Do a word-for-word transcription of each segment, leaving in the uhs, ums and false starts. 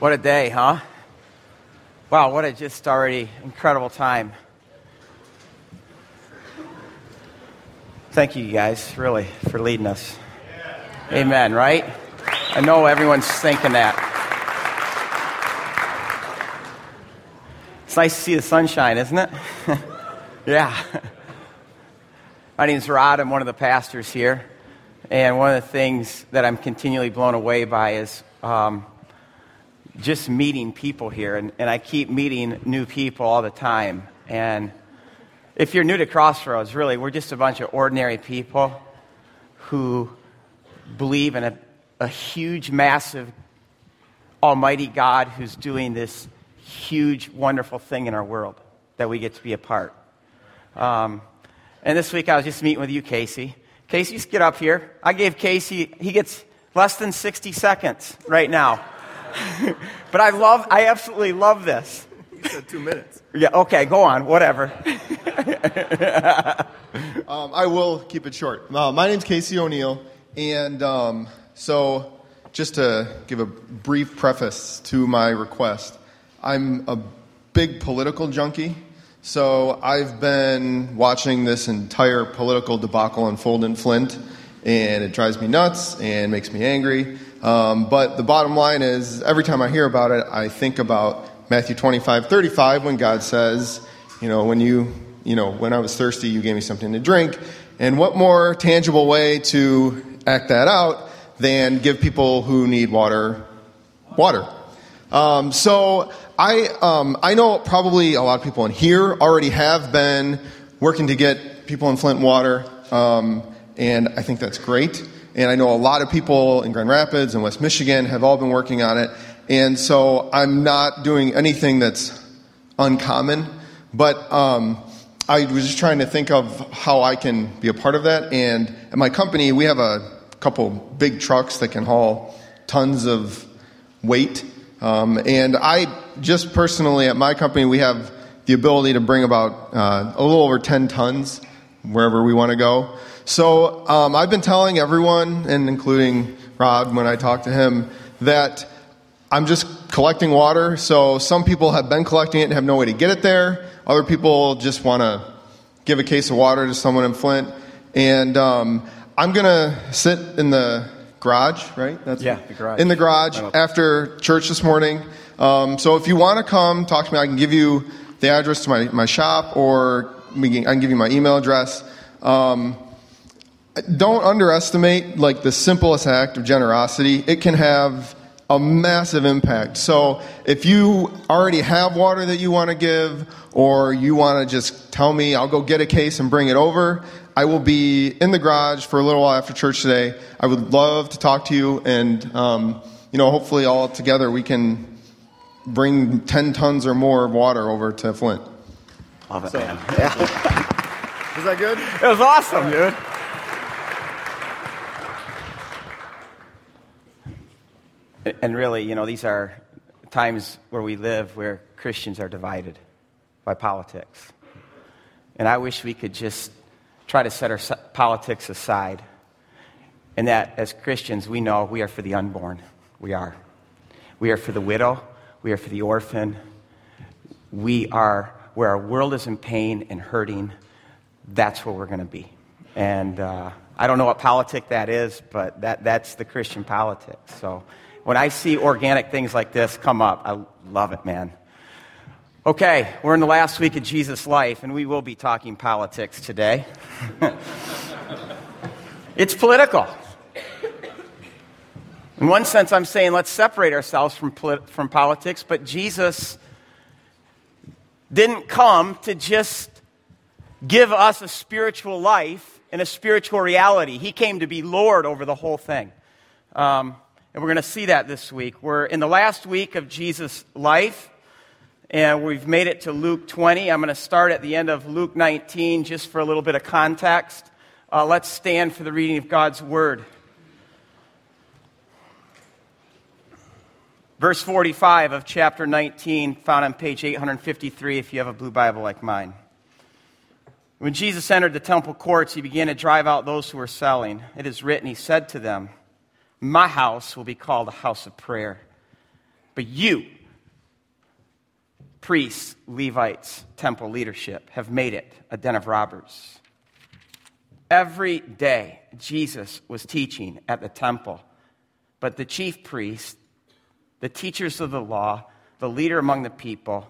What a day, huh? Wow, what a just already incredible time. Thank you guys, really, for leading us. Yeah. Amen, right? I know everyone's thinking that. It's nice to see the sunshine, isn't it? Yeah. My name's Rod, I'm one of the pastors here. And one of the things that I'm continually blown away by is um, just meeting people here. And, and I keep meeting new people all the time. And if you're new to Crossroads, really, we're just a bunch of ordinary people who believe in a, a huge, massive, almighty God who's doing this huge, wonderful thing in our world that we get to be a part. Um, and this week I was just meeting with you, Casey. Casey, just get up here. I gave Casey, he gets less than sixty seconds right now. But I love, I absolutely love this. You said two minutes. Yeah, okay, go on, whatever. um, I will keep it short. Uh, my name's Casey O'Neill, and um, so just to give a brief preface to my request, I'm a big political junkie. So I've been watching this entire political debacle unfold in Flint, and it drives me nuts and makes me angry. Um, but the bottom line is, every time I hear about it, I think about Matthew twenty-five, thirty-five, when God says, you know, when you, you know, when I was thirsty, you gave me something to drink. And what more tangible way to act that out than give people who need water, water. Um, so I um, I know probably a lot of people in here already have been working to get people in Flint water, um, and I think that's great. And I know a lot of people in Grand Rapids and West Michigan have all been working on it. And so I'm not doing anything that's uncommon, but um, I was just trying to think of how I can be a part of that. And at my company, we have a couple big trucks that can haul tons of weight. Um, and I just personally at my company, we have the ability to bring about uh, a little over ten tons wherever we want to go. So um, I've been telling everyone, and including Rod when I talked to him, that I'm just collecting water. So some people have been collecting it and have no way to get it there. Other people just want to give a case of water to someone in Flint. And um, I'm going to sit in the garage, right? That's yeah, the garage. In the garage after church this morning. Um, so if you want to come talk to me, I can give you the address to my, my shop, or we can, I can give you my email address. Um, don't underestimate like the simplest act of generosity. It can have a massive impact. So if you already have water that you want to give, or you want to just tell me, I'll go get a case and bring it over, I will be in the garage for a little while after church today. I would love to talk to you, and um, you know, hopefully all together we can bring ten tons or more of water over to Flint. Love it, so, man. Yeah. Was that good? It was awesome, dude. And really, you know, these are times where we live where Christians are divided by politics. And I wish we could just try to set our politics aside, and that as Christians, we know we are for the unborn. We are. We are for the widow. We are for the orphan. We are where our world is in pain and hurting. That's where we're going to be. And uh, I don't know what politic that is, but that, that's the Christian politics. So when I see organic things like this come up, I love it, man. Okay, we're in the last week of Jesus' life, and we will be talking politics today. It's political. In one sense, I'm saying let's separate ourselves from polit- from politics, but Jesus didn't come to just give us a spiritual life and a spiritual reality. He came to be Lord over the whole thing. Um, and we're going to see that this week. We're in the last week of Jesus' life, and we've made it to Luke twenty. I'm going to start at the end of Luke nineteen just for a little bit of context. Uh, let's stand for the reading of God's Word. Verse forty-five of chapter nineteen, found on page eight fifty-three if you have a blue Bible like mine. When Jesus entered the temple courts, he began to drive out those who were selling. It is written, he said to them, "My house will be called a house of prayer, But you, priests, Levites, temple leadership, have made it a den of robbers. Every day, Jesus was teaching at the temple. But the chief priests, the teachers of the law, the leader among the people,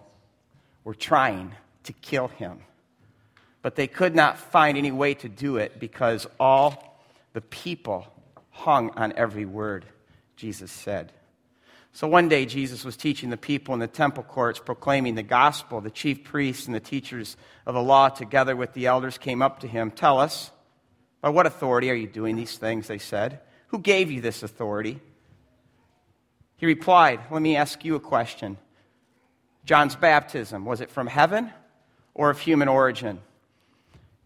were trying to kill him. But they could not find any way to do it because all the people hung on every word Jesus said. So one day Jesus was teaching the people in the temple courts, proclaiming the gospel. The chief priests and the teachers of the law, together with the elders, came up to him. "Tell us, by what authority are you doing these things?" they said. "Who gave you this authority?" He replied, "Let me ask you a question. John's baptism, was it from heaven or of human origin?"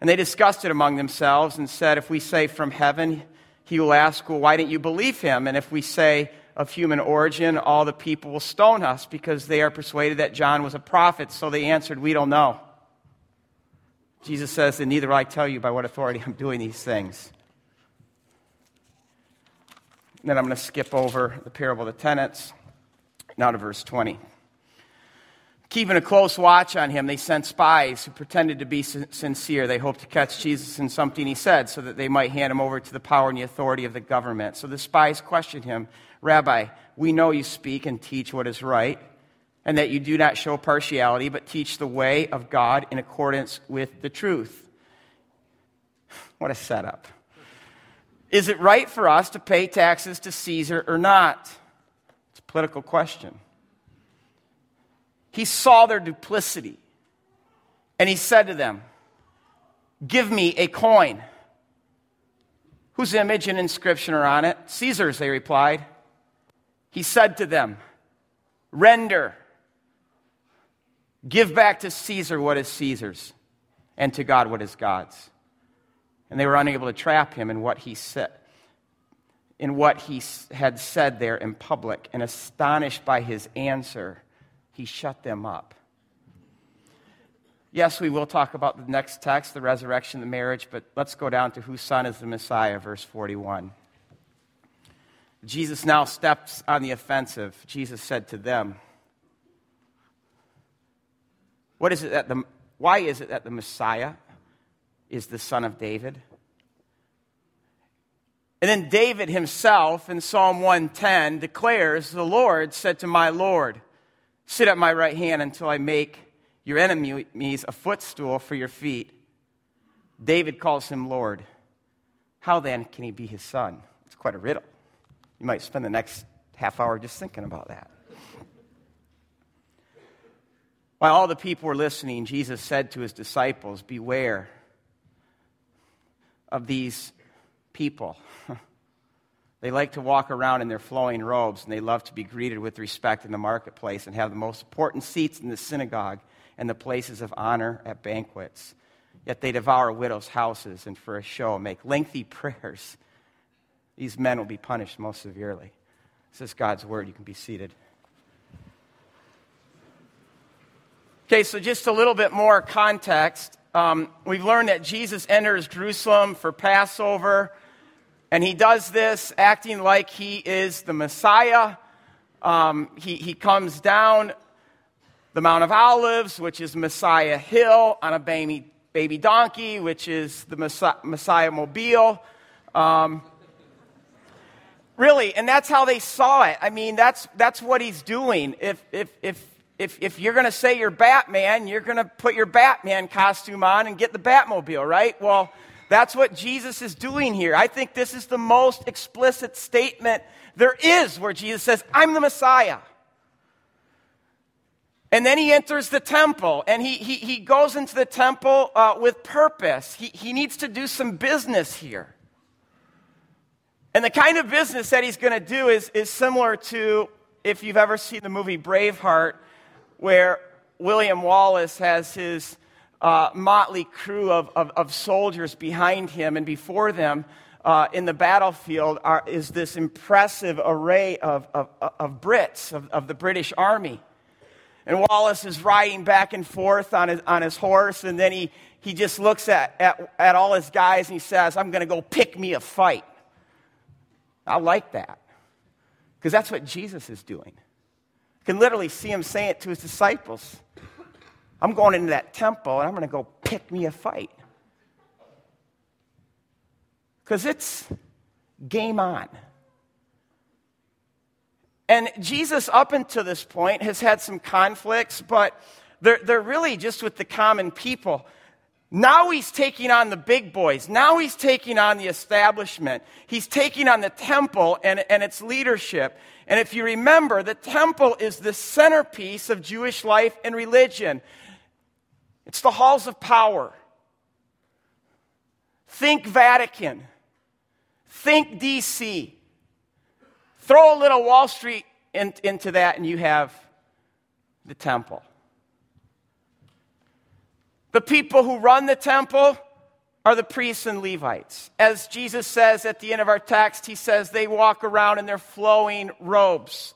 And they discussed it among themselves and said, "If we say from heaven, he will ask, well, why didn't you believe him? And if we say of human origin, all the people will stone us because they are persuaded that John was a prophet." So they answered, "We don't know." Jesus says, "Then neither will I tell you by what authority I'm doing these things." And then I'm going to skip over the parable of the tenants, now to verse twenty. Keeping a close watch on him, they sent spies who pretended to be sincere. They hoped to catch Jesus in something he said so that they might hand him over to the power and the authority of the government. So the spies questioned him, "Rabbi, we know you speak and teach what is right, and that you do not show partiality, but teach the way of God in accordance with the truth." What a setup. "Is it right for us to pay taxes to Caesar or not?" It's a political question. He saw their duplicity, and he said to them, "Give me a coin. Whose image and inscription are on it?" "Caesar's," they replied. He said to them, "Render. Give back to Caesar what is Caesar's, and to God what is God's." And they were unable to trap him in what he said, in what he had said there in public. And astonished by his answer, he shut them up. Yes, we will talk about the next text, the resurrection, the marriage, but let's go down to whose son is the Messiah, verse forty-one. Jesus now steps on the offensive. Jesus said to them, "What is it that the? Why is it that the Messiah is the son of David?" And then David himself in Psalm one ten declares, "The Lord said to my Lord, sit at my right hand until I make your enemies a footstool for your feet." David calls him Lord. How then can he be his son? It's quite a riddle. You might spend the next half hour just thinking about that. While all the people were listening, Jesus said to his disciples, "Beware of these people. They like to walk around in their flowing robes, and they love to be greeted with respect in the marketplace and have the most important seats in the synagogue and the places of honor at banquets. Yet they devour widows' houses and for a show make lengthy prayers. These men will be punished most severely." This is God's word. You can be seated. Okay, so just a little bit more context. Um, we've learned that Jesus enters Jerusalem for Passover, and he does this acting like he is the Messiah. Um, he, he comes down the Mount of Olives, which is Messiah Hill, on a baby, baby donkey, which is the Messiah, Messiah Mobile. Um, really, and that's how they saw it. I mean, that's that's what he's doing. If if if If if you're going to say you're Batman, you're going to put your Batman costume on and get the Batmobile, right? Well, that's what Jesus is doing here. I think this is the most explicit statement there is where Jesus says, "I'm the Messiah." And then he enters the temple, and he he, he goes into the temple uh, with purpose. He he needs to do some business here. And the kind of business that he's going to do is is similar to, if you've ever seen the movie Braveheart, where William Wallace has his uh, motley crew of, of, of soldiers behind him, and before them uh, in the battlefield are, is this impressive array of, of, of Brits, of, of the British Army. And Wallace is riding back and forth on his, on his horse, and then he, he just looks at, at, at all his guys and he says, "I'm going to go pick me a fight." I like that, because that's what Jesus is doing. can literally see him saying it to his disciples. I'm going into that temple, and I'm going to go pick me a fight. Because it's game on. And Jesus, up until this point, has had some conflicts, but they're, they're really just with the common people. Now he's taking on the big boys. Now he's taking on the establishment. He's taking on the temple and, and its leadership. And if you remember, the temple is the centerpiece of Jewish life and religion. It's the halls of power. Think Vatican. Think D C. Throw a little Wall Street in, into that and you have the temple. The people who run the temple are the priests and Levites. As Jesus says at the end of our text, he says they walk around in their flowing robes.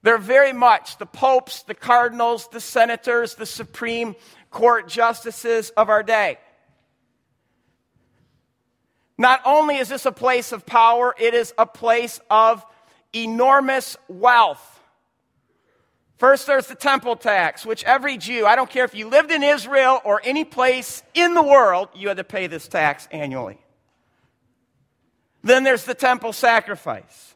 They're very much the popes, the cardinals, the senators, the Supreme Court justices of our day. Not only is this a place of power, it is a place of enormous wealth. First, there's the temple tax, which every Jew, I don't care if you lived in Israel or any place in the world, you had to pay this tax annually. Then there's the temple sacrifice.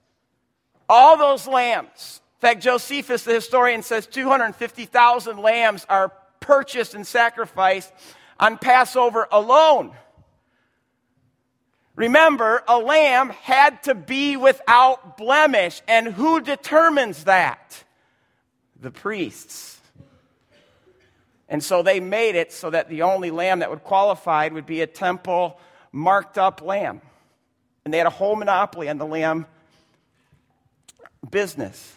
All those lambs. In fact, Josephus, the historian, says two hundred fifty thousand lambs are purchased and sacrificed on Passover alone. Remember, a lamb had to be without blemish, and who determines that? The priests. And so they made it so that the only lamb that would qualify would be a temple marked up lamb. And they had a whole monopoly on the lamb business.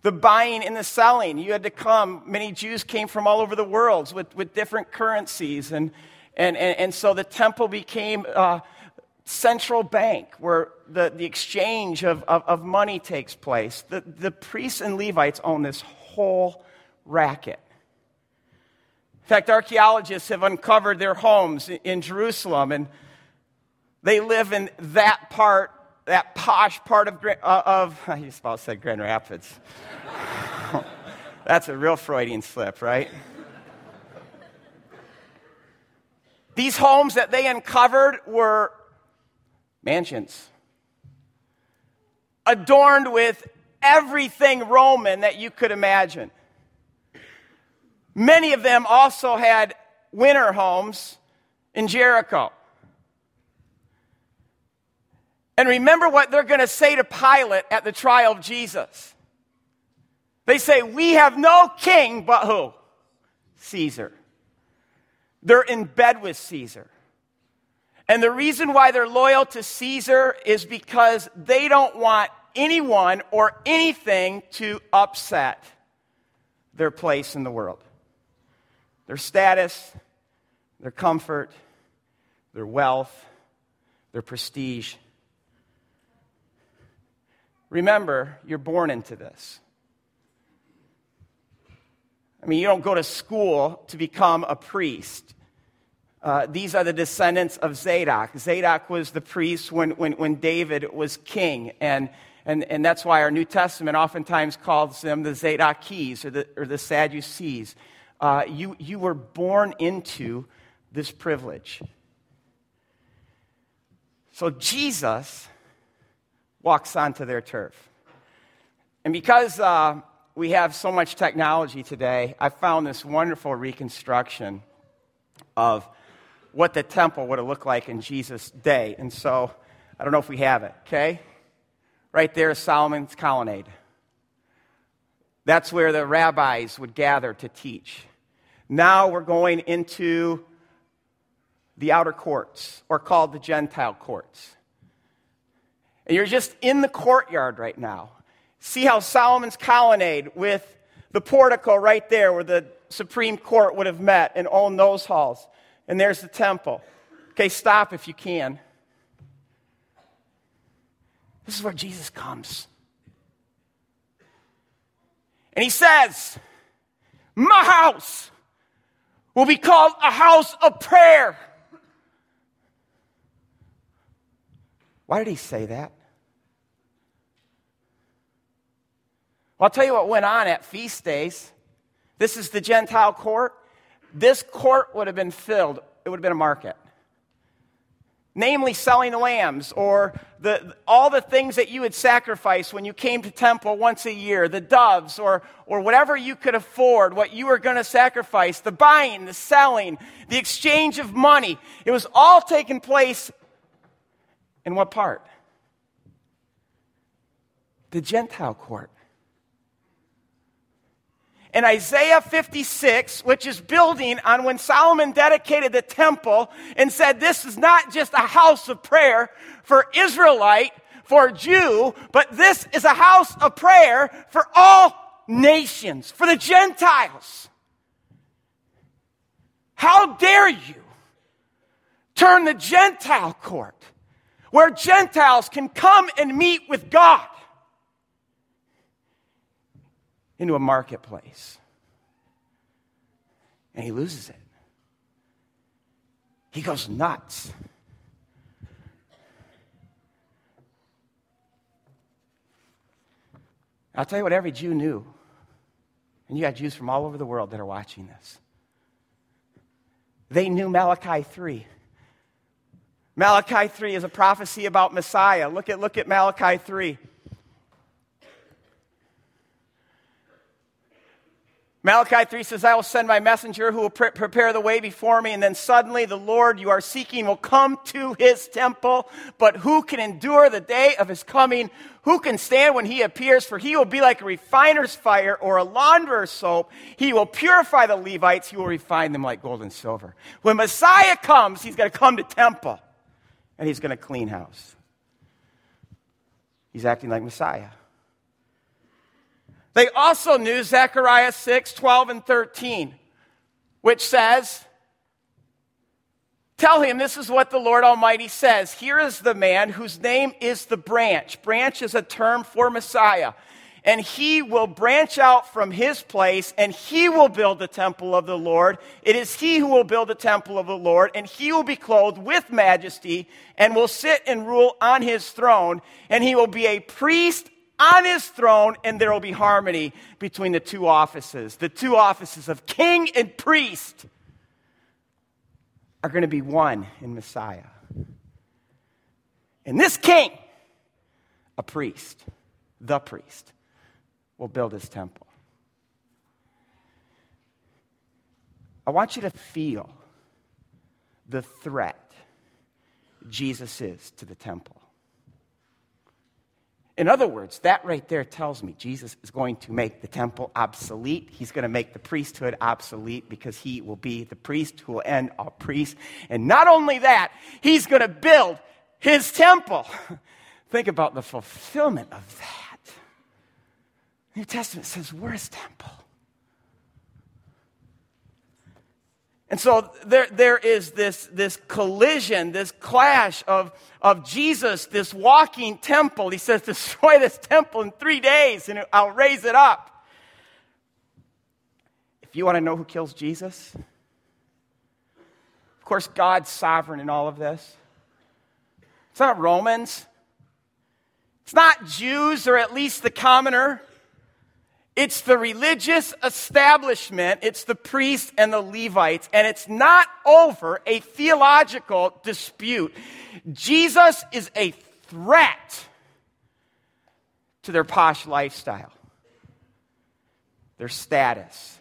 The buying and the selling, you had to come, many Jews came from all over the world with, with different currencies. And, and, and, and so the temple became a central bank where The, the exchange of, of, of money takes place. The, the priests and Levites own this whole racket. In fact, archaeologists have uncovered their homes in, in Jerusalem, and they live in that part, that posh part of, uh, of I just about said Grand Rapids. That's a real Freudian slip, right? These homes that they uncovered were mansions, adorned with everything Roman that you could imagine. Many of them also had winter homes in Jericho. And remember what they're going to say to Pilate at the trial of Jesus. They say, "We have no king but who? Caesar." They're in bed with Caesar. And the reason why they're loyal to Caesar is because they don't want anyone or anything to upset their place in the world. Their status, their comfort, their wealth, their prestige. Remember, you're born into this. I mean, you don't go to school to become a priest. Uh, these are the descendants of Zadok. Zadok was the priest when, when, when David was king. And, and, and that's why our New Testament oftentimes calls them the Zadokites or the, or the Sadducees. Uh, you, you were born into this privilege. So Jesus walks onto their turf. And because uh, we have so much technology today, I found this wonderful reconstruction of what the temple would have looked like in Jesus' day. And so, I don't know if we have it, okay? Right there is Solomon's Colonnade. That's where the rabbis would gather to teach. Now we're going into the outer courts, or called the Gentile courts. And you're just in the courtyard right now. See how Solomon's Colonnade with the portico right there where the Supreme Court would have met and owned those halls. And there's the temple. Okay, stop if you can. This is where Jesus comes. And he says, "My house will be called a house of prayer." Why did he say that? Well, I'll tell you what went on at feast days. This is the Gentile court. This court would have been filled. It would have been a market. Namely, selling the lambs or the all the things that you would sacrifice when you came to temple once a year, the doves or or whatever you could afford, what you were going to sacrifice, the buying, the selling, the exchange of money. It was all taking place in what part? The Gentile court. And Isaiah fifty-six, which is building on when Solomon dedicated the temple and said, this is not just a house of prayer for Israelite, for Jew, but this is a house of prayer for all nations, for the Gentiles. How dare you turn the Gentile court, where Gentiles can come and meet with God, into a marketplace. And he loses it. He goes nuts. I'll tell you what every Jew knew. And you got Jews from all over the world that are watching this. They knew Malachi three. Malachi three is a prophecy about Messiah. Look at, look at Malachi three. Malachi three says, I will send my messenger who will pre- prepare the way before me, and then suddenly the Lord you are seeking will come to his temple. But who can endure the day of his coming? Who can stand when he appears? For he will be like a refiner's fire or a launderer's soap. He will purify the Levites. He will refine them like gold and silver. When Messiah comes, he's going to come to temple, and he's going to clean house. He's acting like Messiah. They also knew Zechariah six, twelve, and thirteen, which says, tell him this is what the Lord Almighty says. Here is the man whose name is the branch. Branch is a term for Messiah. And he will branch out from his place, and he will build the temple of the Lord. It is he who will build the temple of the Lord, and he will be clothed with majesty, and will sit and rule on his throne, and he will be a priest on his throne, and there will be harmony between the two offices. The two offices of king and priest are going to be one in Messiah. And this king, a priest, the priest, will build his temple. I want you to feel the threat Jesus is to the temple. In other words, that right there tells me Jesus is going to make the temple obsolete. He's going to make the priesthood obsolete because he will be the priest who will end all priests. And not only that, he's going to build his temple. Think about the fulfillment of that. The New Testament says we're his temple. And so there, there is this, this collision, this clash of, of Jesus, this walking temple. He says, destroy this temple in three days and I'll raise it up. If you want to know who kills Jesus, of course, God's sovereign in all of this. It's not Romans. It's not Jews, or at least the commoner. It's the religious establishment, it's the priests and the Levites, and it's not over a theological dispute. Jesus is a threat to their posh lifestyle, their status,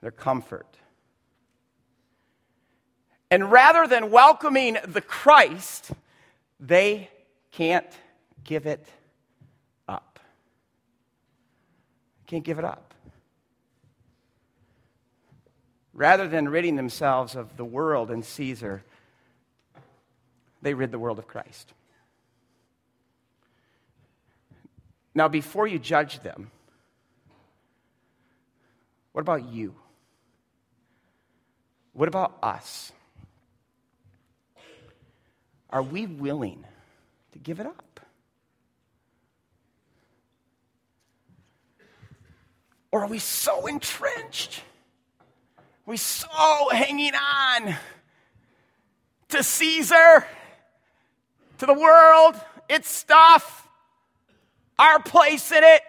their comfort. And rather than welcoming the Christ, they can't give it Can't give it up. Rather than ridding themselves of the world and Caesar, they rid the world of Christ. Now, before you judge them, what about you? What about us? Are we willing to give it up? Or are we so entrenched? Are we so hanging on to Caesar, to the world, its stuff, our place in it,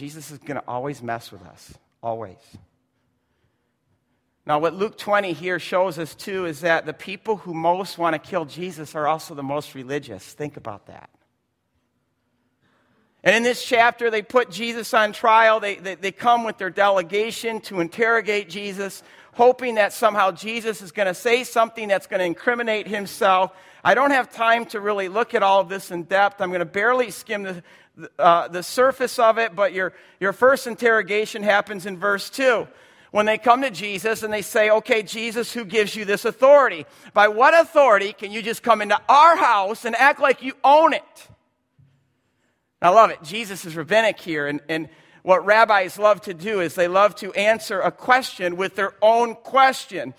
Jesus is going to always mess with us, always. Now, what Luke twenty here shows us, too, is that the people who most want to kill Jesus are also the most religious. Think about that. And in this chapter, they put Jesus on trial. They, they, they come with their delegation to interrogate Jesus, hoping that somehow Jesus is going to say something that's going to incriminate himself. I don't have time to really look at all of this in depth. I'm going to barely skim the, uh, the surface of it, but your, your first interrogation happens in verse two. When they come to Jesus and they say, okay, Jesus, who gives you this authority? By what authority can you just come into our house and act like you own it? I love it. Jesus is rabbinic here, and, and what rabbis love to do is they love to answer a question with their own question.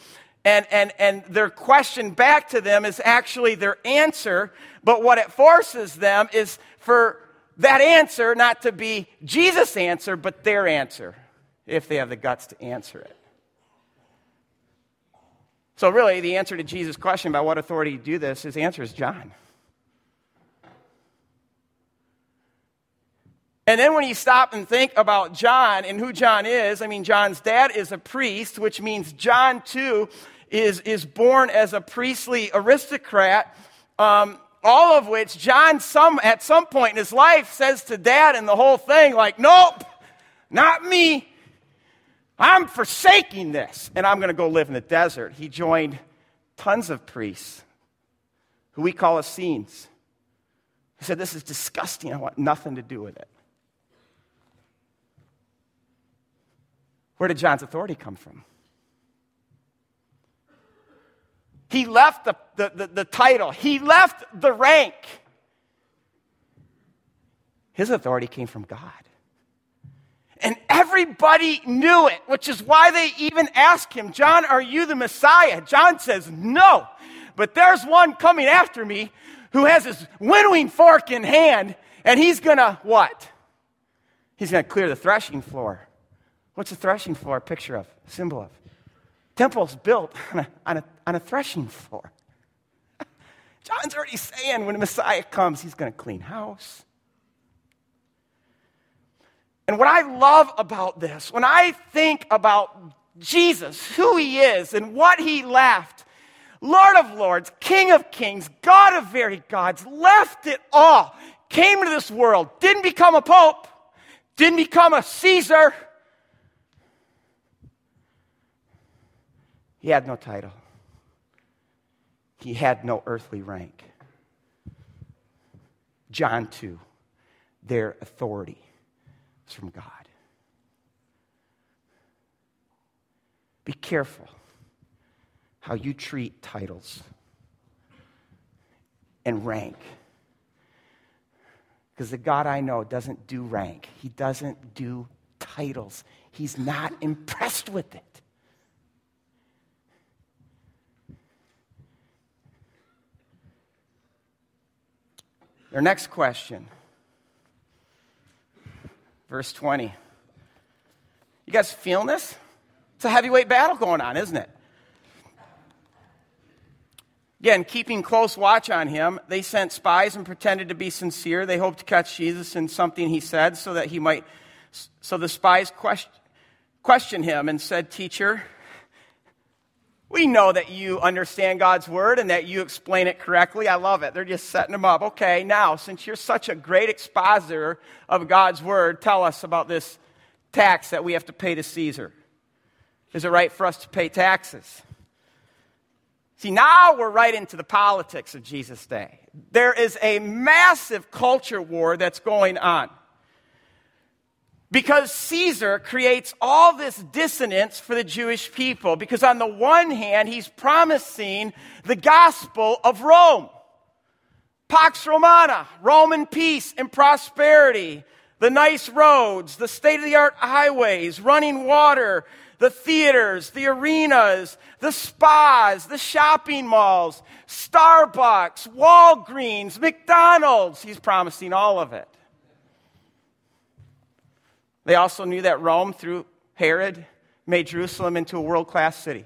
And, and, and their question back to them is actually their answer, but what it forces them is for that answer not to be Jesus' answer, but their answer, if they have the guts to answer it. So really, the answer to Jesus' question, by what authority do you do this, his answer is John. And then when you stop and think about John and who John is, I mean, John's dad is a priest, which means John, too, is, is born as a priestly aristocrat, um, all of which John some at some point in his life says to dad and the whole thing, like, nope, not me. I'm forsaking this, and I'm going to go live in the desert. He joined tons of priests, who we call Essenes. He said, this is disgusting. I want nothing to do with it. Where did John's authority come from? He left the, the, the, the title. He left the rank. His authority came from God. And everybody knew it, which is why they even asked him, John, are you the Messiah? John says, no, but there's one coming after me who has his winnowing fork in hand, and he's going to what? He's going to clear the threshing floor. What's a threshing floor a picture of, a symbol of? Temples built on a, on a, on a threshing floor. John's already saying when the Messiah comes, he's going to clean house. And what I love about this, when I think about Jesus, who he is and what he left, Lord of lords, King of kings, God of very gods, left it all, came to this world, didn't become a pope, didn't become a Caesar. He had no title. He had no earthly rank. John two, their authority is from God. Be careful how you treat titles and rank. Because the God I know doesn't do rank. He doesn't do titles. He's not impressed with it. Their next question, verse twenty. You guys feeling this? It's a heavyweight battle going on, isn't it? Again, keeping close watch on him, they sent spies and pretended to be sincere. They hoped to catch Jesus in something he said so that he might, so the spies question, questioned him and said, Teacher, we know that you understand God's word and that you explain it correctly. I love it. They're just setting them up. Okay, now, since you're such a great expositor of God's word, tell us about this tax that we have to pay to Caesar. Is it right for us to pay taxes? See, now we're right into the politics of Jesus' day. There is a massive culture war that's going on, because Caesar creates all this dissonance for the Jewish people. Because on the one hand, he's promising the gospel of Rome. Pax Romana, Roman peace and prosperity. The nice roads, the state-of-the-art highways, running water, the theaters, the arenas, the spas, the shopping malls, Starbucks, Walgreens, McDonald's. He's promising all of it. They also knew that Rome, through Herod, made Jerusalem into a world-class city.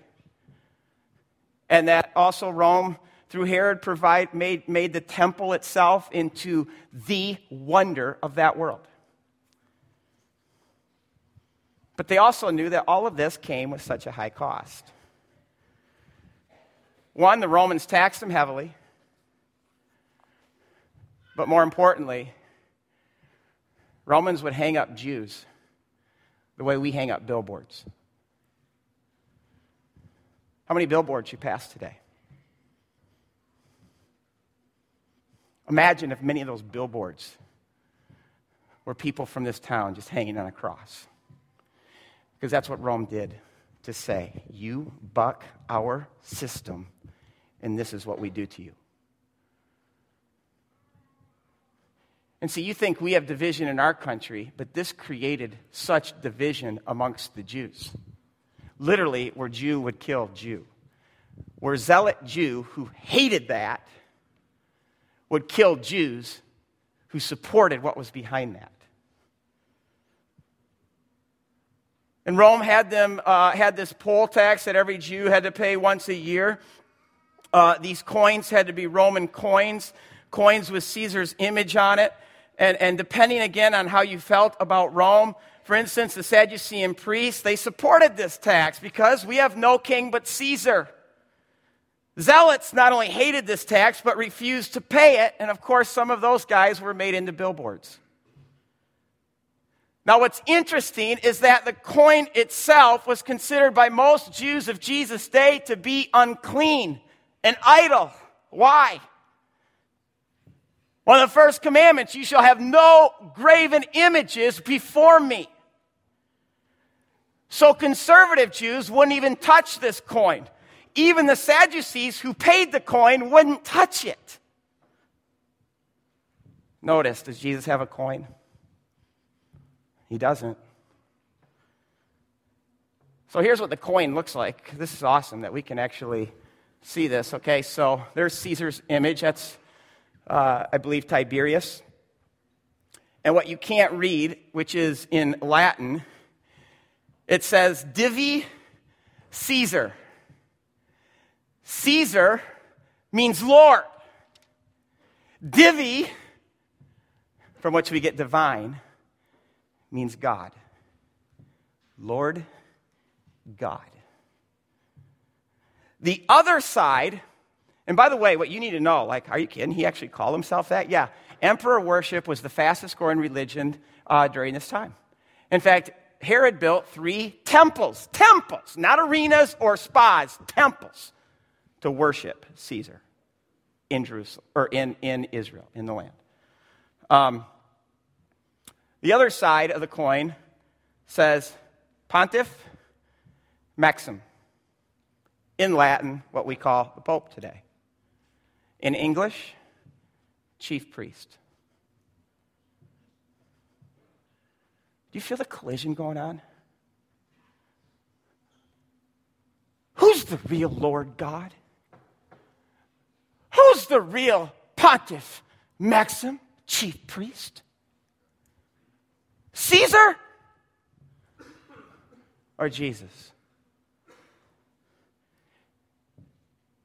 And that also Rome, through Herod, provide, made, made the temple itself into the wonder of that world. But they also knew that all of this came with such a high cost. One, the Romans taxed them heavily. But more importantly, Romans would hang up Jews the way we hang up billboards. How many billboards you pass today? Imagine if many of those billboards were people from this town just hanging on a cross. Because that's what Rome did to say, you buck our system, and this is what we do to you. And see, you think we have division in our country, but this created such division amongst the Jews. Literally, where Jew would kill Jew. Where zealot Jew who hated that would kill Jews who supported what was behind that. And Rome had them uh, had this poll tax that every Jew had to pay once a year. Uh, these coins had to be Roman coins, coins with Caesar's image on it. And, and depending, again, on how you felt about Rome, for instance, the Sadducean priests, they supported this tax because we have no king but Caesar. Zealots not only hated this tax, but refused to pay it. And, of course, some of those guys were made into billboards. Now, what's interesting is that the coin itself was considered by most Jews of Jesus' day to be unclean, an idol. Why? One of the first commandments, you shall have no graven images before me. So conservative Jews wouldn't even touch this coin. Even the Sadducees who paid the coin wouldn't touch it. Notice, does Jesus have a coin? He doesn't. So here's what the coin looks like. This is awesome that we can actually see this. Okay, so there's Caesar's image. That's Uh, I believe Tiberius. And what you can't read, which is in Latin, it says, Divi Caesar. Caesar means Lord. Divi, from which we get divine, means God. Lord God. The other side. And by the way, what you need to know, like, are you kidding? He actually called himself that? Yeah. Emperor worship was the fastest growing religion uh, during this time. In fact, Herod built three temples, temples, not arenas or spas, temples to worship Caesar in Jerusalem, or in, in Israel, in the land. Um, the other side of the coin says Pontif Maxim. In Latin, what we call the Pope today. In English, chief priest. Do you feel the collision going on? Who's the real Lord God? Who's the real Pontiff Maxim, chief priest? Caesar or Jesus?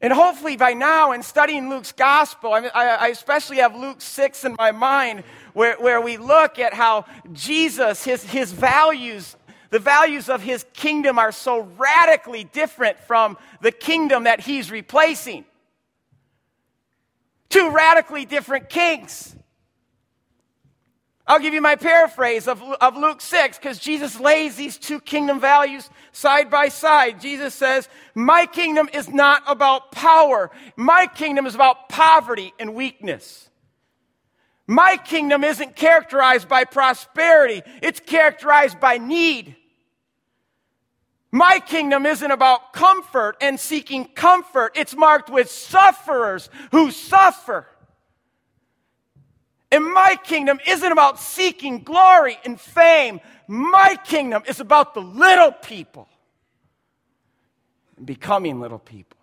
And hopefully by now, in studying Luke's gospel, I, mean, I, I especially have Luke six in my mind, where, where we look at how Jesus, his, his values, the values of his kingdom are so radically different from the kingdom that he's replacing. Two radically different kings. I'll give you my paraphrase of, of Luke six, because Jesus lays these two kingdom values side by side. Jesus says, my kingdom is not about power. My kingdom is about poverty and weakness. My kingdom isn't characterized by prosperity. It's characterized by need. My kingdom isn't about comfort and seeking comfort. It's marked with sufferers who suffer. And my kingdom isn't about seeking glory and fame. My kingdom is about the little people and becoming little people.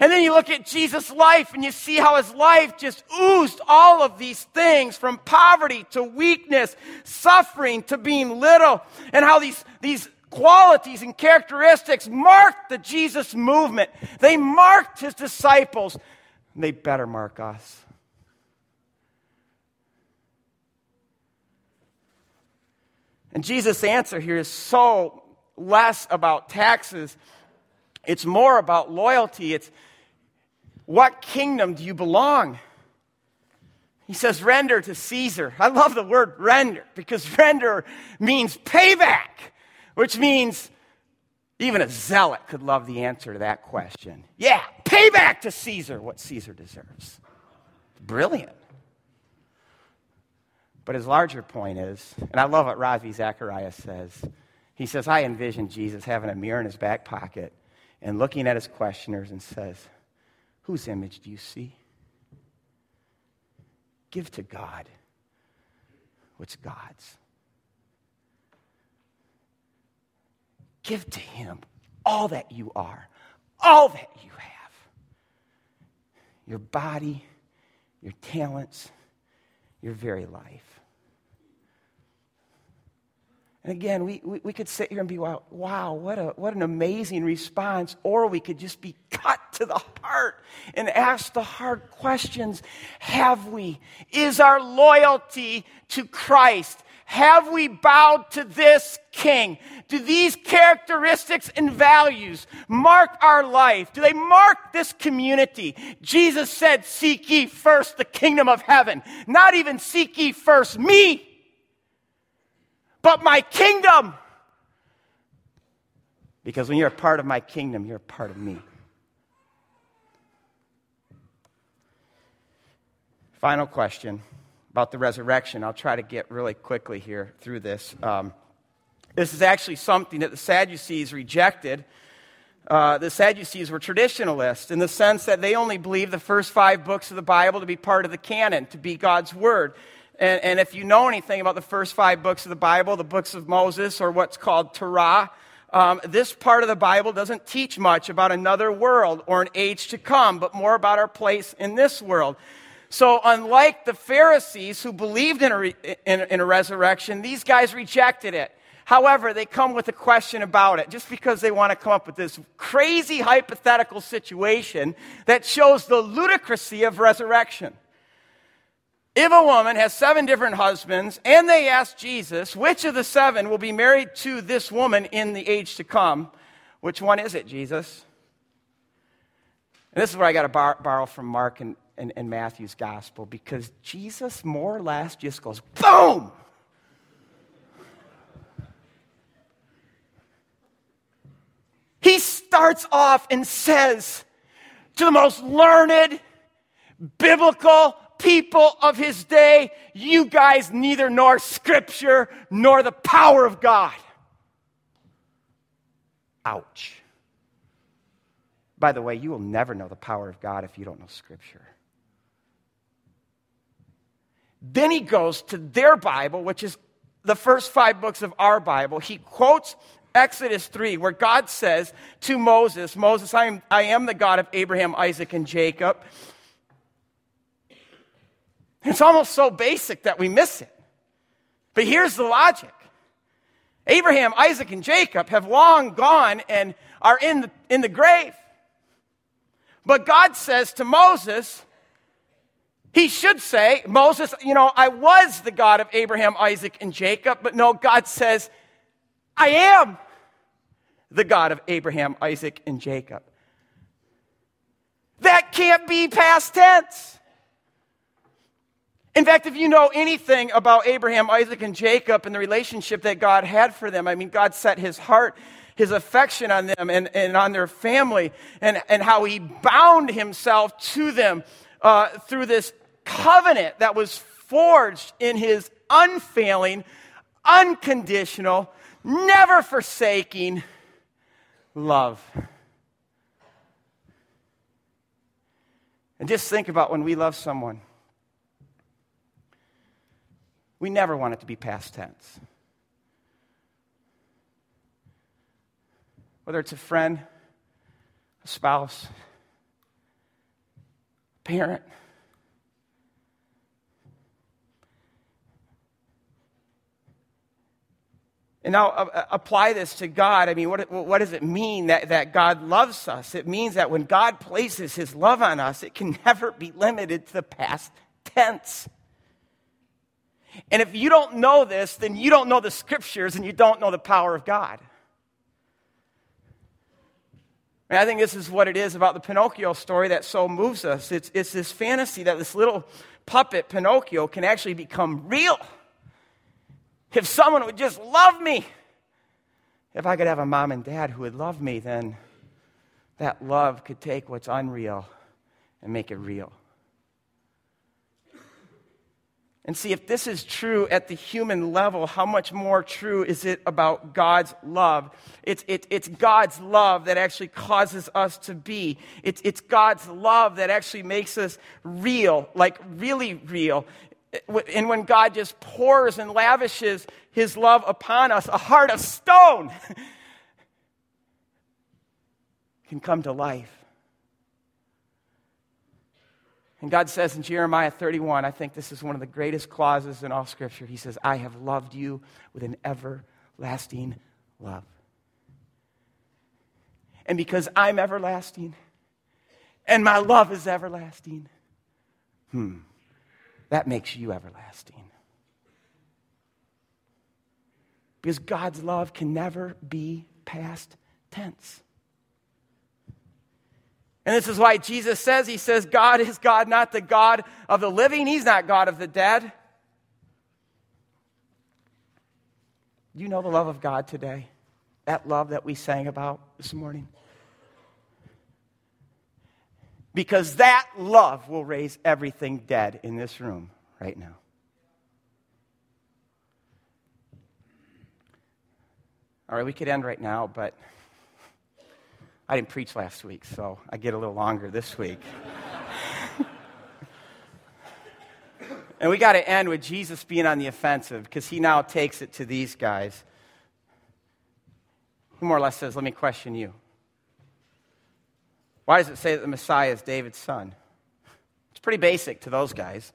And then you look at Jesus' life and you see how his life just oozed all of these things, from poverty to weakness, suffering to being little, and how these, these qualities and characteristics marked the Jesus movement. They marked his disciples. They better mark us. And Jesus' answer here is so less about taxes. It's more about loyalty. It's what kingdom do you belong? He says, render to Caesar. I love the word render, because render means payback, which means even a zealot could love the answer to that question. Yeah, pay back to Caesar what Caesar deserves. Brilliant. But his larger point is, and I love what Ravi Zacharias says. He says, I envision Jesus having a mirror in his back pocket and looking at his questioners and says, whose image do you see? Give to God what's God's. Give to him all that you are, all that you have. Your body, your talents, your very life. And again, we, we, we could sit here and be, wow, wow what, a, what an amazing response. Or we could just be cut to the heart and ask the hard questions. Have we? Is our loyalty to Christ? Have we bowed to this king? Do these characteristics and values mark our life? Do they mark this community? Jesus said, seek ye first the kingdom of heaven. Not even seek ye first me, but my kingdom. Because when you're a part of my kingdom, you're a part of me. Final question about the resurrection. I'll try to get really quickly here through this. Um, this is actually something that the Sadducees rejected. Uh, the Sadducees were traditionalists in the sense that they only believed the first five books of the Bible to be part of the canon, to be God's word. And, and if you know anything about the first five books of the Bible, the books of Moses, or what's called Torah, um, this part of the Bible doesn't teach much about another world or an age to come, but more about our place in this world. So unlike the Pharisees who believed in a, re- in, in a resurrection, these guys rejected it. However, they come with a question about it just because they want to come up with this crazy hypothetical situation that shows the ludicrousy of resurrection. If a woman has seven different husbands and they ask Jesus, which of the seven will be married to this woman in the age to come? Which one is it, Jesus? And this is where I got to bar- borrow from Mark and And, and Matthew's gospel, because Jesus more or less just goes, boom! He starts off and says to the most learned, biblical people of his day, you guys neither nor Scripture nor the power of God. Ouch. By the way, you will never know the power of God if you don't know Scripture. Then he goes to their Bible, which is the first five books of our Bible. He quotes Exodus three, where God says to Moses, Moses, I am, I am the God of Abraham, Isaac, and Jacob. It's almost so basic that we miss it. But here's the logic. Abraham, Isaac, and Jacob have long gone and are in the, in the grave. But God says to Moses, he should say, Moses, you know, I was the God of Abraham, Isaac, and Jacob. But no, God says, I am the God of Abraham, Isaac, and Jacob. That can't be past tense. In fact, if you know anything about Abraham, Isaac, and Jacob and the relationship that God had for them, I mean, God set his heart, his affection on them and, and on their family, and, and how he bound himself to them uh, through this covenant that was forged in his unfailing, unconditional, never forsaking love. And just think about when we love someone. We never want it to be past tense. Whether it's a friend, a spouse, a parent. And now uh, apply this to God. I mean, what, what does it mean that, that God loves us? It means that when God places his love on us, it can never be limited to the past tense. And if you don't know this, then you don't know the scriptures and you don't know the power of God. And I think this is what it is about the Pinocchio story that so moves us. It's, it's this fantasy that this little puppet, Pinocchio, can actually become real. If someone would just love me, if I could have a mom and dad who would love me, then that love could take what's unreal and make it real. And see, if this is true at the human level, how much more true is it about God's love? It's, it, it's God's love that actually causes us to be. It's, it's God's love that actually makes us real, like really real. And when God just pours and lavishes his love upon us, a heart of stone can come to life. And God says in Jeremiah thirty-one, I think this is one of the greatest clauses in all Scripture. He says, I have loved you with an everlasting love. And because I'm everlasting, and my love is everlasting, hmm, that makes you everlasting. Because God's love can never be past tense. And this is why Jesus says, he says, God is God, not the God of the living. He's not God of the dead. You know the love of God today. That love that we sang about this morning. Because that love will raise everything dead in this room right now. All right, we could end right now, but I didn't preach last week, so I get a little longer this week. And we got to end with Jesus being on the offensive because he now takes it to these guys. He more or less says, let me question you. Why does it say that the Messiah is David's son? It's pretty basic to those guys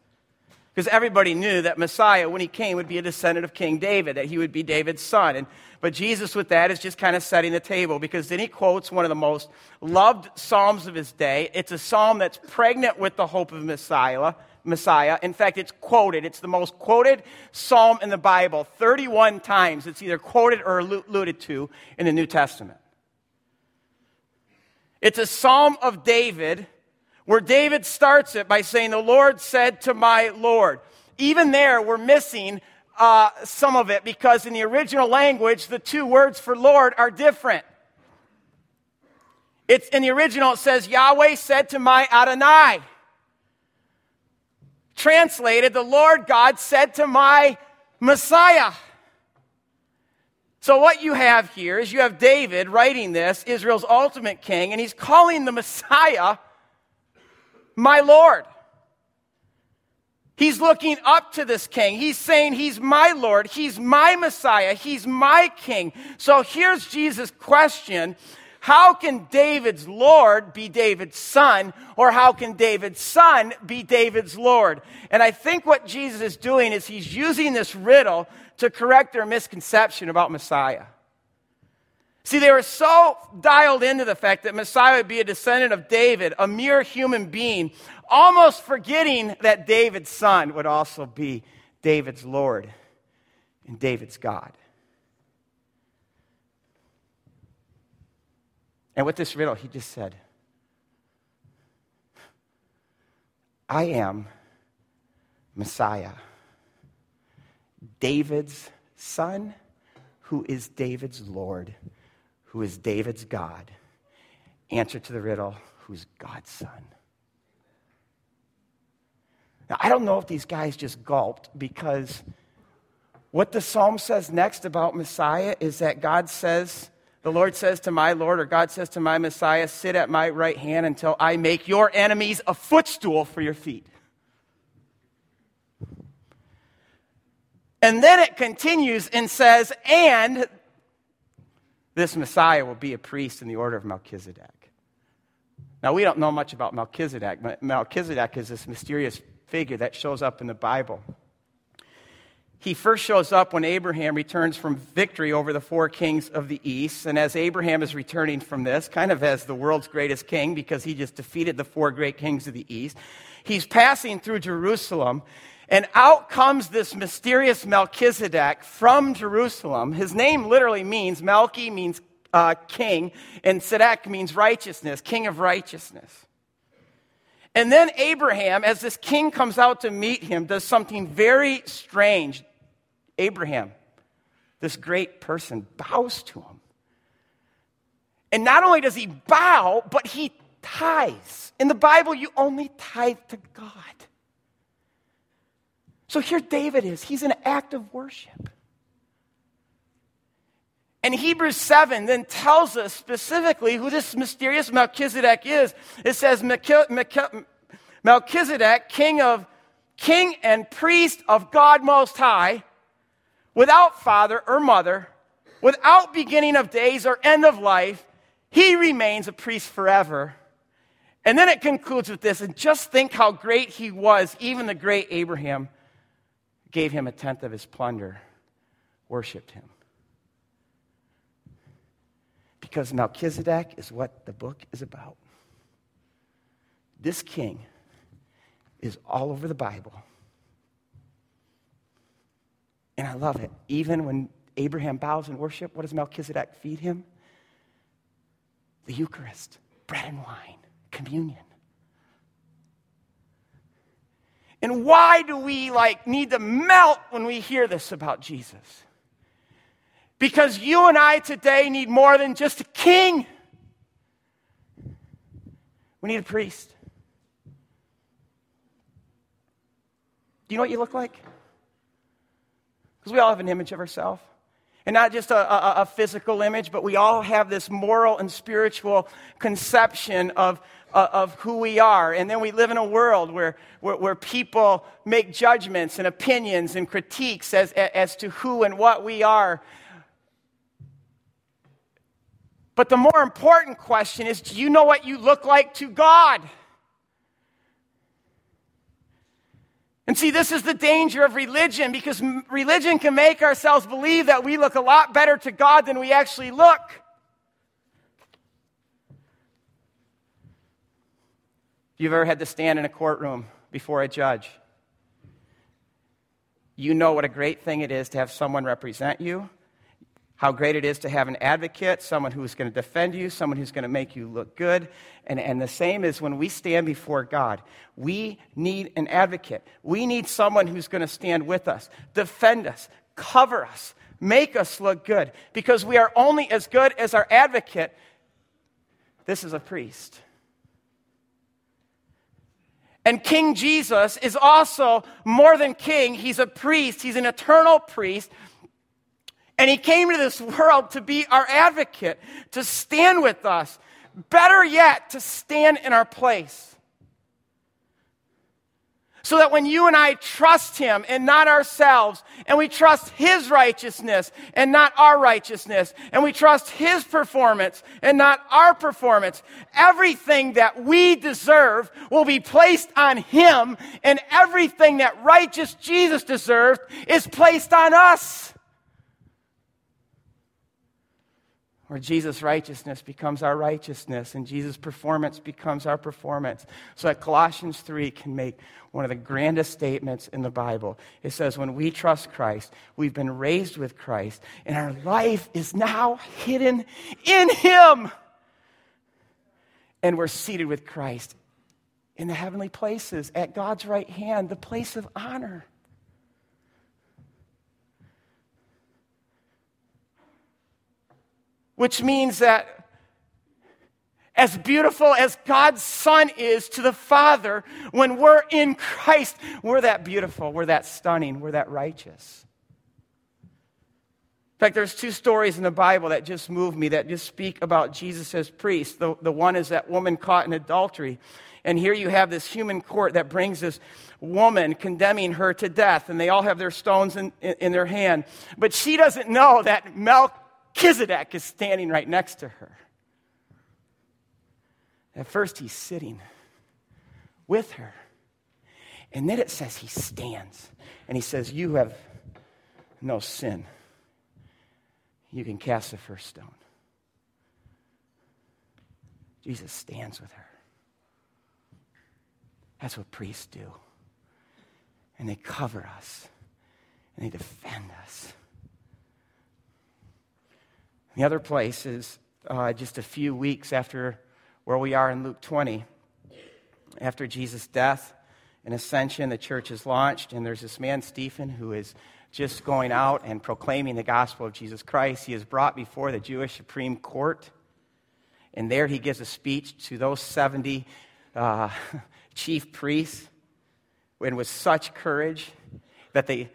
because everybody knew that Messiah, when he came, would be a descendant of King David, that he would be David's son. And But Jesus with that is just kind of setting the table because then he quotes one of the most loved psalms of his day. It's a psalm that's pregnant with the hope of Messiah. Messiah. In fact, it's quoted. It's the most quoted psalm in the Bible. thirty-one times it's either quoted or alluded to in the New Testament. It's a psalm of David where David starts it by saying, the Lord said to my Lord. Even there, we're missing uh, some of it because in the original language, the two words for Lord are different. It's in the original, it says, Yahweh said to my Adonai. Translated, the Lord God said to my Messiah. So what you have here is you have David writing this, Israel's ultimate king, and he's calling the Messiah my Lord. He's looking up to this king. He's saying he's my Lord. He's my Messiah. He's my king. So here's Jesus' question. How can David's Lord be David's son? Or how can David's son be David's Lord? And I think what Jesus is doing is he's using this riddle to correct their misconception about Messiah. See, they were so dialed into the fact that Messiah would be a descendant of David, a mere human being, almost forgetting that David's son would also be David's Lord and David's God. And with this riddle, he just said, I am Messiah, David's son, who is David's Lord, who is David's God. Answer to the riddle, who's God's son. Now, I don't know if these guys just gulped because what the psalm says next about Messiah is that God says, the Lord says to my Lord, or God says to my Messiah, sit at my right hand until I make your enemies a footstool for your feet. And then it continues and says, and this Messiah will be a priest in the order of Melchizedek. Now, we don't know much about Melchizedek, but Melchizedek is this mysterious figure that shows up in the Bible. He first shows up when Abraham returns from victory over the four kings of the east. And as Abraham is returning from this, kind of as the world's greatest king, because he just defeated the four great kings of the east, he's passing through Jerusalem, and out comes this mysterious Melchizedek from Jerusalem. His name literally means, Melchi means uh, king, and Tzedek means righteousness, king of righteousness. And then Abraham, as this king comes out to meet him, does something very strange. Abraham, this great person, bows to him. And not only does he bow, but he tithes. In the Bible, you only tithe to God. So here David is. He's in an act of worship. And Hebrews seven then tells us specifically who this mysterious Melchizedek is. It says, Melchizedek, king of king and priest of God Most High, without father or mother, without beginning of days or end of life, he remains a priest forever. And then it concludes with this, and just think how great he was. Even the great Abraham gave him a tenth of his plunder, worshipped him. Because Melchizedek is what the book is about. This king is all over the Bible. And I love it. Even when Abraham bows in worship, what does Melchizedek feed him? The Eucharist, bread and wine, communion. And why do we like need to melt when we hear this about Jesus? Because you and I today need more than just a king. We need a priest. Do you know what you look like? Because we all have an image of ourselves. And not just a, a, a physical image, but we all have this moral and spiritual conception of, uh, of who we are. And then we live in a world where, where, where people make judgments and opinions and critiques as, as to who and what we are. But the more important question is, do you know what you look like to God? And see, this is the danger of religion, because religion can make ourselves believe that we look a lot better to God than we actually look. You've ever had to stand in a courtroom before a judge. You know what a great thing it is to have someone represent you, how great it is to have an advocate, someone who's going to defend you, someone who's going to make you look good. And, and the same is when we stand before God. We need an advocate. We need someone who's going to stand with us, defend us, cover us, make us look good. Because we are only as good as our advocate. This is a priest. And King Jesus is also more than king. He's a priest. He's an eternal priest. And he came to this world to be our advocate, to stand with us. Better yet, to stand in our place. So that when you and I trust him and not ourselves, and we trust his righteousness and not our righteousness, and we trust his performance and not our performance, everything that we deserve will be placed on him, and everything that righteous Jesus deserved is placed on us. Where Jesus' righteousness becomes our righteousness and Jesus' performance becomes our performance. So that Colossians three can make one of the grandest statements in the Bible. It says, when we trust Christ, we've been raised with Christ, and our life is now hidden in him. And we're seated with Christ in the heavenly places, at God's right hand, the place of honor. Which means that as beautiful as God's Son is to the Father, when we're in Christ, we're that beautiful, we're that stunning, we're that righteous. In fact, there's two stories in the Bible that just move me, that just speak about Jesus as priest. The, the one is that woman caught in adultery. And here you have this human court that brings this woman condemning her to death. And they all have their stones in, in, in their hand. But she doesn't know that Melchizedek Melchizedek is standing right next to her. At first, he's sitting with her. And then it says he stands. And he says, you have no sin, you can cast the first stone. Jesus stands with her. That's what priests do. And they cover us. And they defend us. The other place is uh, just a few weeks after where we are in Luke twenty. After Jesus' death and ascension, the church is launched, and there's this man, Stephen, who is just going out and proclaiming the gospel of Jesus Christ. He is brought before the Jewish Supreme Court, and there he gives a speech to those seventy uh, chief priests, and with such courage that they,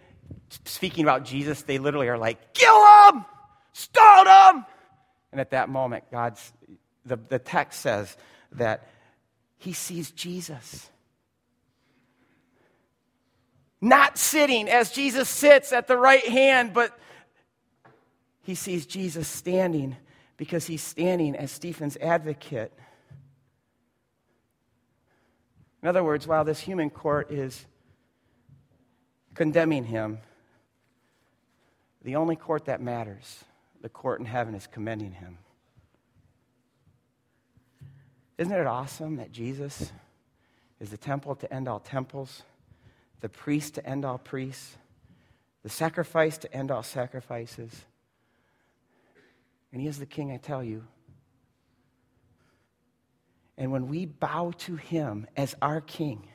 speaking about Jesus, they literally are like, kill him! Stone him! And at that moment, God's, the, the text says that he sees Jesus. Not sitting as Jesus sits at the right hand, but he sees Jesus standing because he's standing as Stephen's advocate. In other words, while this human court is condemning him, the only court that matters, the court in heaven, is commending him. Isn't it awesome that Jesus is the temple to end all temples, the priest to end all priests, the sacrifice to end all sacrifices? And he is the king, I tell you. And when we bow to him as our king,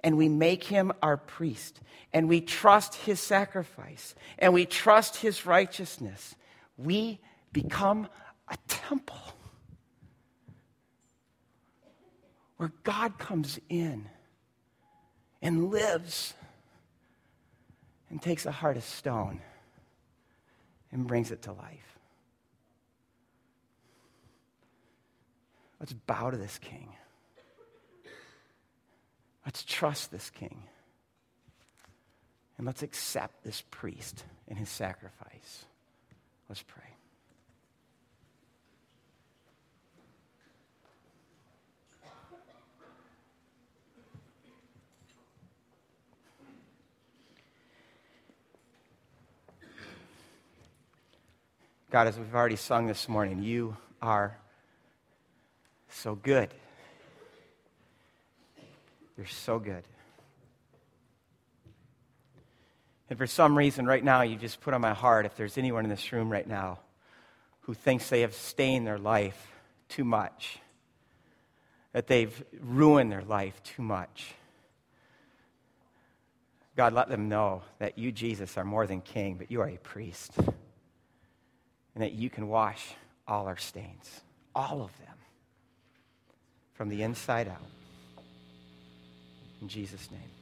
and we make him our priest, and we trust his sacrifice, and we trust his righteousness, we become a temple where God comes in and lives and takes a heart of stone and brings it to life. Let's bow to this king. Let's trust this king. And let's accept this priest and his sacrifice. Let's pray. God, as we've already sung this morning, you are so good. You're so good. And for some reason right now, you just put on my heart, if there's anyone in this room right now who thinks they have stained their life too much, that they've ruined their life too much, God, let them know that you, Jesus, are more than king, but you are a priest, and that you can wash all our stains, all of them, from the inside out. In Jesus' name.